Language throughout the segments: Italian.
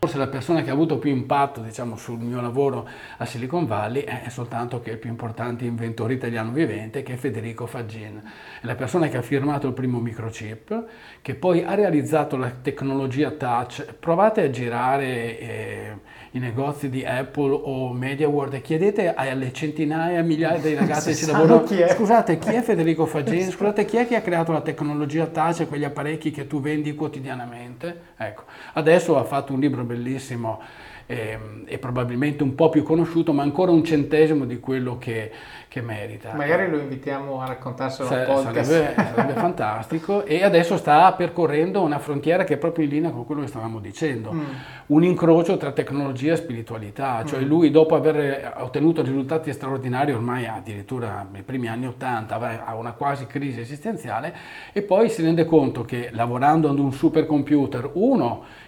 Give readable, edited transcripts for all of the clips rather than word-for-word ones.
Forse la persona che ha avuto più impatto, sul mio lavoro a Silicon Valley è soltanto che è il più importante inventore italiano vivente, che è Federico Faggin. È la persona che ha firmato il primo microchip, che poi ha realizzato la tecnologia touch. Provate a girare i negozi di Apple o MediaWorld e chiedete alle centinaia, migliaia dei ragazzi che ci lavorano. Scusate, chi è Federico Faggin? Scusate, chi è che ha creato la tecnologia touch e quegli apparecchi che tu vendi quotidianamente? Ecco, adesso ha fatto un libro bellissimo e probabilmente un po' più conosciuto, ma ancora un centesimo di quello che merita. Magari lo invitiamo a raccontarselo al podcast. Sarebbe fantastico. E adesso sta percorrendo una frontiera che è proprio in linea con quello che stavamo dicendo, un incrocio tra tecnologia e spiritualità. Cioè lui, dopo aver ottenuto risultati straordinari ormai addirittura nei primi anni 80, ha una quasi crisi esistenziale e poi si rende conto che lavorando ad un supercomputer,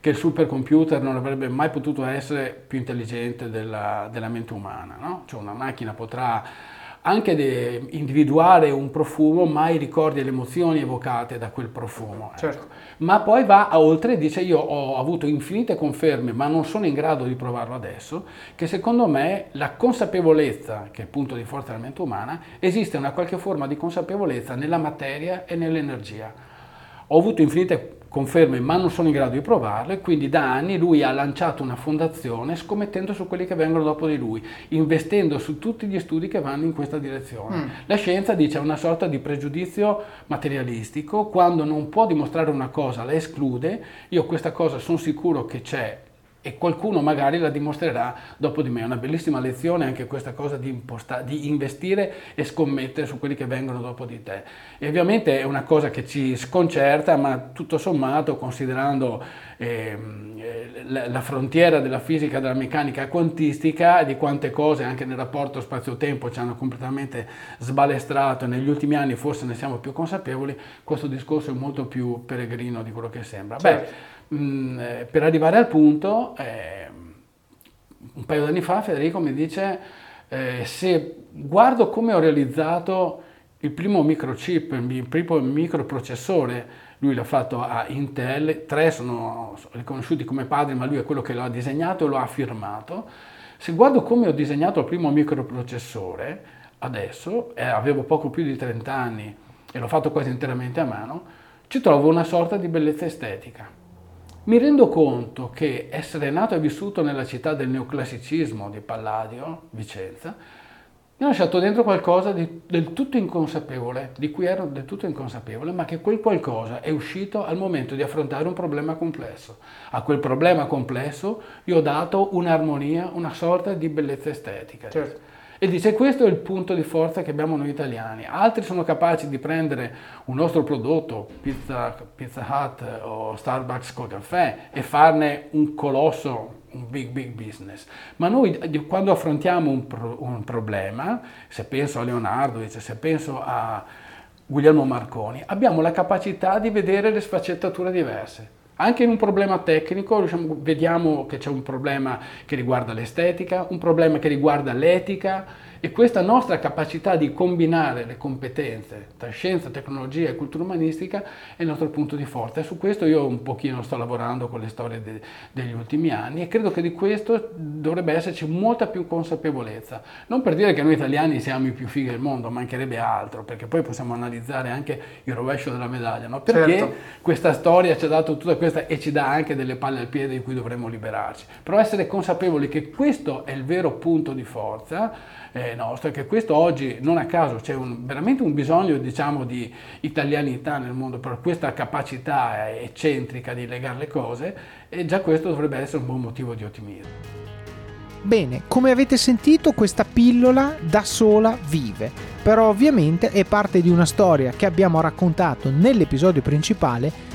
che il supercomputer non avrebbe mai potuto essere più intelligente della mente umana, no? Cioè una macchina potrà anche individuare un profumo, ma i ricordi e le emozioni evocate da quel profumo. Certo. Ecco. Ma poi va oltre e dice: io ho avuto infinite conferme, ma non sono in grado di provarlo adesso, che secondo me la consapevolezza, che è punto di forza della mente umana, esiste una qualche forma di consapevolezza nella materia e nell'energia. Ho avuto infinite conferme, ma non sono in grado di provarle, quindi da anni lui ha lanciato una fondazione scommettendo su quelli che vengono dopo di lui, investendo su tutti gli studi che vanno in questa direzione. La scienza, dice, è una sorta di pregiudizio materialistico: quando non può dimostrare una cosa la esclude. Io questa cosa sono sicuro che c'è e qualcuno magari la dimostrerà dopo di me. È una bellissima lezione anche questa cosa di investire e scommettere su quelli che vengono dopo di te. E ovviamente è una cosa che ci sconcerta, ma tutto sommato, considerando la frontiera della fisica, della meccanica quantistica, di quante cose anche nel rapporto spazio-tempo ci hanno completamente sbalestrato, e negli ultimi anni forse ne siamo più consapevoli, questo discorso è molto più peregrino di quello che sembra. Certo. Per arrivare al punto, un paio di anni fa Federico mi dice: se guardo come ho realizzato il primo microchip, il primo microprocessore, lui l'ha fatto a Intel, 3 sono riconosciuti come padri, ma lui è quello che lo ha disegnato e lo ha firmato. Se guardo come ho disegnato il primo microprocessore, adesso, avevo poco più di 30 anni e l'ho fatto quasi interamente a mano, ci trovo una sorta di bellezza estetica. Mi rendo conto che essere nato e vissuto nella città del neoclassicismo di Palladio, Vicenza, Mi ho lasciato dentro qualcosa del tutto inconsapevole, di cui ero del tutto inconsapevole, ma che quel qualcosa è uscito al momento di affrontare un problema complesso. A quel problema complesso gli ho dato un'armonia, una sorta di bellezza estetica. Certo. E dice, questo è il punto di forza che abbiamo noi italiani. Altri sono capaci di prendere un nostro prodotto, Pizza Hut o Starbucks col caffè, e farne un colosso, un big business. Ma noi quando affrontiamo un problema, se penso a Leonardo, se penso a Guglielmo Marconi, abbiamo la capacità di vedere le sfaccettature diverse. Anche in un problema tecnico vediamo che c'è un problema che riguarda l'estetica, un problema che riguarda l'etica, e questa nostra capacità di combinare le competenze tra scienza, tecnologia e cultura umanistica è il nostro punto di forza, e su questo io un pochino sto lavorando con le storie degli ultimi anni, e credo che di questo dovrebbe esserci molta più consapevolezza. Non per dire che noi italiani siamo i più fighi del mondo, mancherebbe altro, perché poi possiamo analizzare anche il rovescio della medaglia, no? Perché certo, questa storia ci ha dato tutta e ci dà anche delle palle al piede di cui dovremmo liberarci, però essere consapevoli che questo è il vero punto di forza nostro, e che questo oggi non a caso c'è veramente un bisogno, diciamo, di italianità nel mondo, per questa capacità eccentrica di legare le cose, e già questo dovrebbe essere un buon motivo di ottimismo. Bene, come avete sentito, questa pillola da sola vive, però ovviamente è parte di una storia che abbiamo raccontato nell'episodio principale.